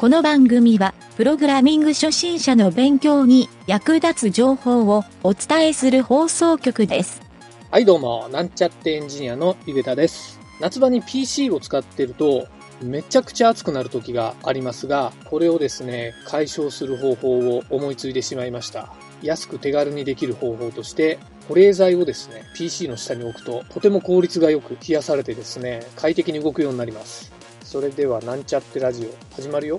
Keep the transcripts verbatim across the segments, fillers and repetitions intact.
この番組は、プログラミング初心者の勉強に役立つ情報をお伝えする放送局です。はいどうも、なんちゃってエンジニアの井桁です。夏場に ピーシー を使っていると、めちゃくちゃ暑くなる時がありますが、これをですね、解消する方法を思いついてしまいました。安く手軽にできる方法として、保冷剤をですね、ピーシー の下に置くと、とても効率がよく冷やされてですね、快適に動くようになります。それではなんちゃってラジオ始まるよ。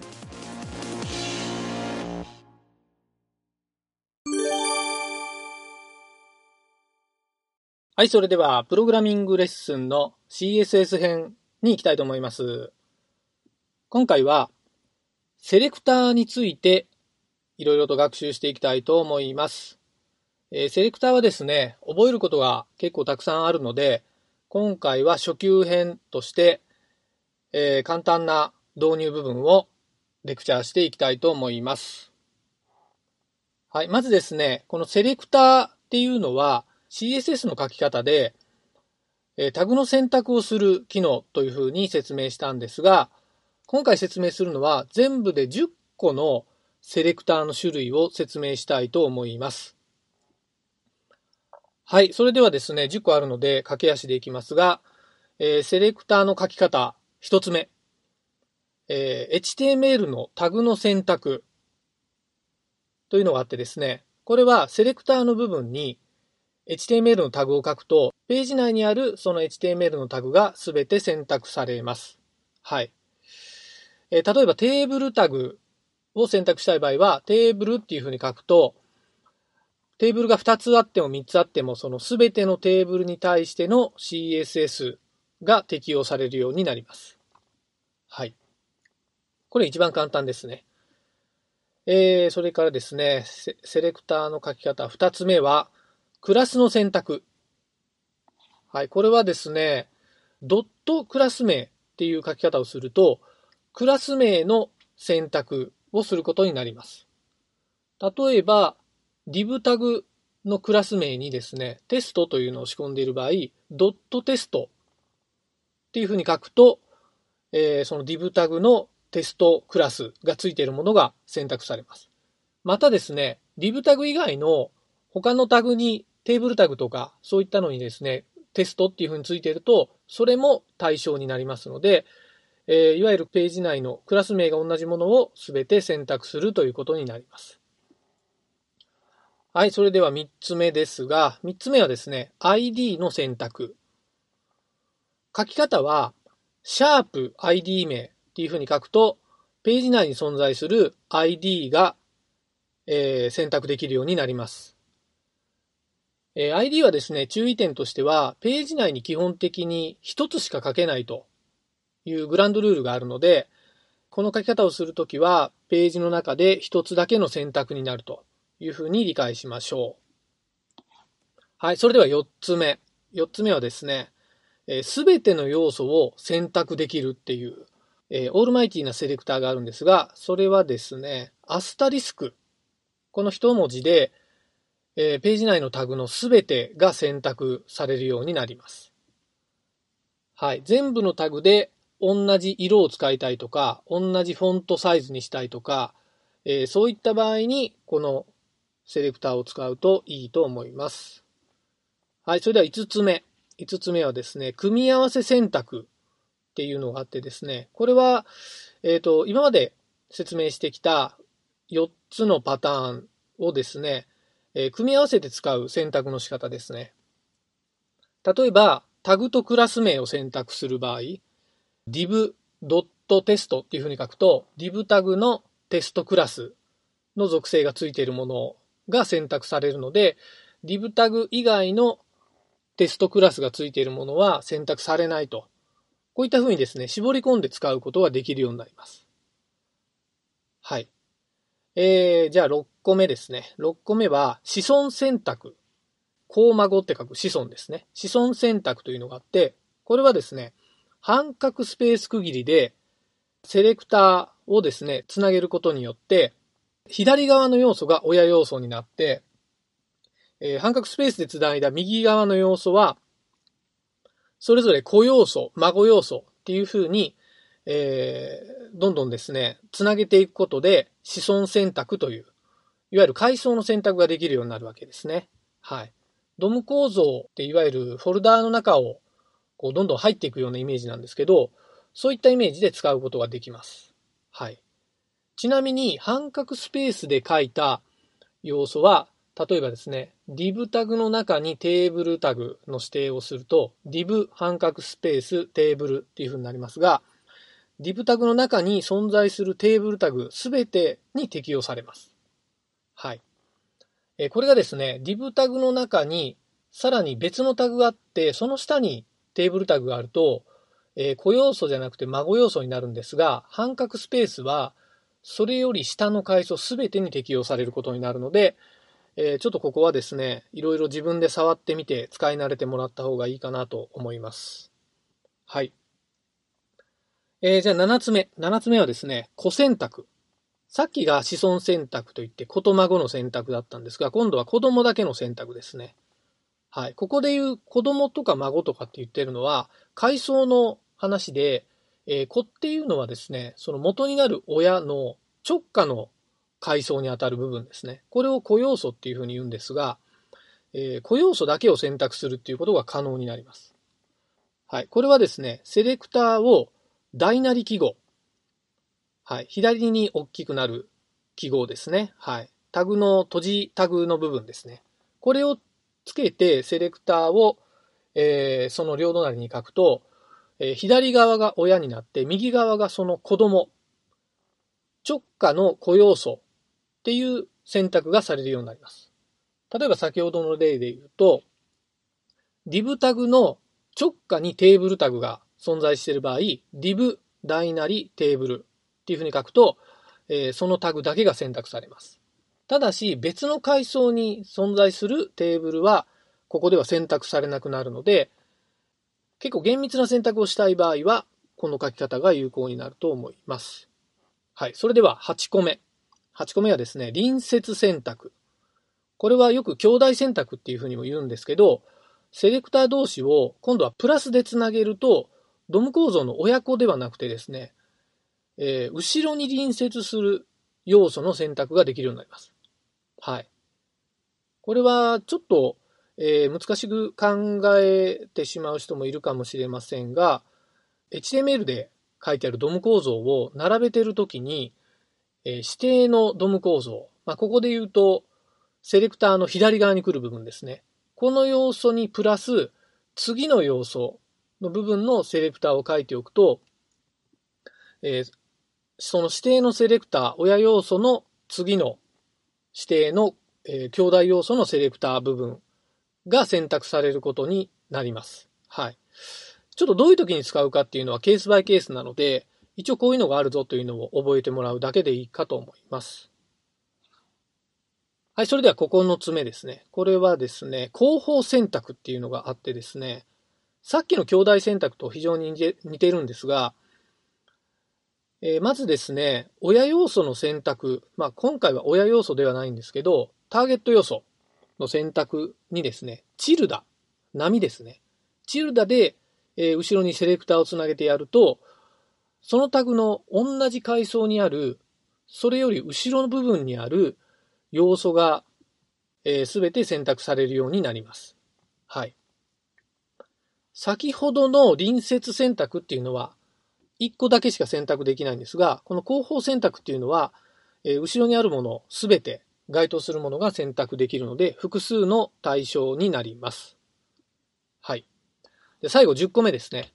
はい、それではプログラミングレッスンの シーエスエス 編に行きたいと思います。今回はセレクターについていろいろと学習していきたいと思います。えー、セレクターはですね、覚えることが結構たくさんあるので、今回は初級編としてえー、簡単な導入部分をレクチャーしていきたいと思います。はい、まずですね、このセレクターっていうのは シーエスエス の書き方で、えー、タグの選択をする機能というふうに説明したんですが、今回説明するのは全部でじゅっこのセレクターの種類を説明したいと思います。はい、それではですね、じゅっこあるので駆け足でいきますが、えー、セレクターの書き方一つ目、えー、エイチティーエムエル のタグの選択というのがあってですね、これはセレクターの部分に エイチティーエムエル のタグを書くと、ページ内にあるその エイチティーエムエル のタグがすべて選択されます。はい。えー、例えばテーブルタグを選択したい場合は、テーブルっていうふうに書くと、テーブルがふたつあってもみっつあっても、そのすべてのテーブルに対しての シーエスエスが適用されるようになります。はい。これ一番簡単ですね。えー、それからですね、セ、セレクターの書き方二つ目は、クラスの選択。はい。これはですね、ドットクラス名っていう書き方をすると、クラス名の選択をすることになります。例えば、div タグのクラス名にですね、テストというのを仕込んでいる場合、ドットテストっていうふうに書くと、えー、その div タグのテストクラスがついているものが選択されます。またですね、div タグ以外の他のタグにテーブルタグとかそういったのにですね、テストっていうふうについていると、それも対象になりますので、えー、いわゆるページ内のクラス名が同じものをすべて選択するということになります。はい、それではみっつめですが、みっつめはですね、アイディー の選択。書き方は、シャープ アイディー 名っていうふうに書くと、ページ内に存在する アイディー が、えー、選択できるようになります。えー、アイディー はですね、注意点としては、ページ内に基本的にひとつしか書けないというグランドルールがあるので、この書き方をするときは、ページの中でひとつだけの選択になるというふうに理解しましょう。はい、それではよっつめ。よっつめはですね、すべての要素を選択できるっていう、えー、オールマイティなセレクターがあるんですが、それはですね、アスタリスク。この一文字で、えー、ページ内のタグのすべてが選択されるようになります。はい。全部のタグで同じ色を使いたいとか、同じフォントサイズにしたいとか、えー、そういった場合に、このセレクターを使うといいと思います。はい。それではいつつめ。いつつめはですね、組み合わせ選択っていうのがあってですね、これは、えっと、今まで説明してきたよっつのパターンをですね、えー、組み合わせて使う選択の仕方ですね。例えば、タグとクラス名を選択する場合、div.test っていうふうに書くと、div タグのテストクラスの属性がついているものが選択されるので、div タグ以外のテストクラスがついているものは選択されないと。こういった風にですね、絞り込んで使うことができるようになります。はい。えー、じゃあろっこめですね。ろっこめは子孫選択。子孫って書く子孫ですね。子孫選択というのがあって、これはですね、半角スペース区切りでセレクターをですね、つなげることによって、左側の要素が親要素になって、えー、半角スペースでつないだ右側の要素は、それぞれ子要素、孫要素っていう風に、えー、どんどんですね、つなげていくことで子孫選択という、いわゆる階層の選択ができるようになるわけですね。はい。ドム構造っていわゆるフォルダーの中をこうどんどん入っていくようなイメージなんですけど、そういったイメージで使うことができます。はい。ちなみに半角スペースで書いた要素は、例えばですね、div タグの中にテーブルタグの指定をすると、div 半角スペーステーブルっていう風になりますが、div タグの中に存在するテーブルタグすべてに適用されます。はい。え、これがですね、div タグの中にさらに別のタグがあって、その下にテーブルタグがあると、えー、子要素じゃなくて孫要素になるんですが、半角スペースはそれより下の階層すべてに適用されることになるので、えー、ちょっとここはですね、いろいろ自分で触ってみて使い慣れてもらった方がいいかなと思います。はい。えー、じゃあななつめ。ななつめはですね、子選択。さっきが子孫選択といって子と孫の選択だったんですが、今度は子供だけの選択ですね。はい。ここで言う子供とか孫とかって言ってるのは、階層の話で、えー、子っていうのはですね、その元になる親の直下の階層に当たる部分ですね。これを子要素っていうふうに言うんですが、えー、子要素だけを選択するっていうことが可能になります。はい。これはですね、セレクターを大なり記号。はい。左に大きくなる記号ですね。はい。タグの閉じタグの部分ですね。これをつけてセレクターを、えー、その両隣に書くと、えー、左側が親になって、右側がその子供。直下の子要素。っていう選択がされるようになります。例えば先ほどの例で言うと、div タグの直下にテーブルタグが存在している場合、div 大なりテーブルっていうふうに書くと、えー、そのタグだけが選択されます。ただし別の階層に存在するテーブルはここでは選択されなくなるので、結構厳密な選択をしたい場合はこの書き方が有効になると思います。はい、それでははちこめ。はちこめはですね、隣接選択。これはよく兄弟選択っていうふうにも言うんですけど、セレクター同士を今度はプラスでつなげると、ドム構造の親子ではなくてですね、えー、後ろに隣接する要素の選択ができるようになります。はい。これはちょっと、えー、難しく考えてしまう人もいるかもしれませんが、エイチティーエムエル で書いてあるドム構造を並べてるときに、指定のドム構造、まあ、ここで言うとセレクターの左側に来る部分ですね。この要素にプラス次の要素の部分のセレクターを書いておくと、えー、その指定のセレクター、親要素の次の指定の、えー、兄弟要素のセレクター部分が選択されることになります。はい。ちょっとどういう時に使うかっていうのはケースバイケースなので、一応こういうのがあるぞというのを覚えてもらうだけでいいかと思います。はい、それではここのつめですね。これはですね、後方選択っていうのがあってですね、さっきの兄弟選択と非常に似てるんですが、えー、まずですね、親要素の選択、まあ今回は親要素ではないんですけど、ターゲット要素の選択にですね、チルダ、波ですね。チルダで、えー、後ろにセレクターをつなげてやると、そのタグの同じ階層にある、それより後ろの部分にある要素が、えー、すべて選択されるようになります。はい。先ほどの隣接選択っていうのは、いっこだけしか選択できないんですが、この後方選択っていうのは、えー、後ろにあるものすべて、該当するものが選択できるので、複数の対象になります。はい。で、最後じゅっこめですね。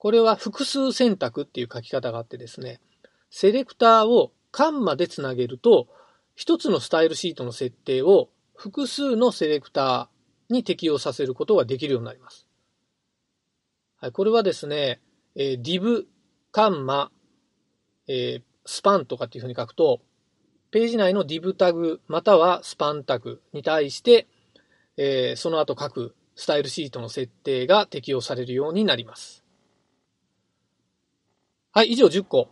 これは複数選択っていう書き方があってですね、セレクターをカンマでつなげると、一つのスタイルシートの設定を複数のセレクターに適用させることができるようになります。はい、これはですね、えー、div、カンマ、えー、スパンとかっていうふうに書くと、ページ内の div タグまたはスパンタグに対して、えー、その後書くスタイルシートの設定が適用されるようになります。はい、以上じゅっこ、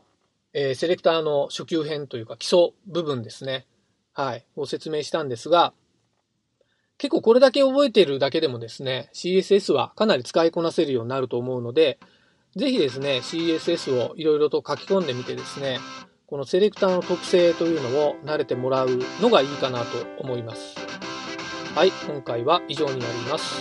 えー、セレクターの初級編というか基礎部分ですね。はい、を説明したんですが、結構これだけ覚えているだけでもですね、シーエスエス はかなり使いこなせるようになると思うので、ぜひですね、シーエスエス をいろいろと書き込んでみてですね、このセレクターの特性というのを慣れてもらうのがいいかなと思います。はい、今回は以上になります。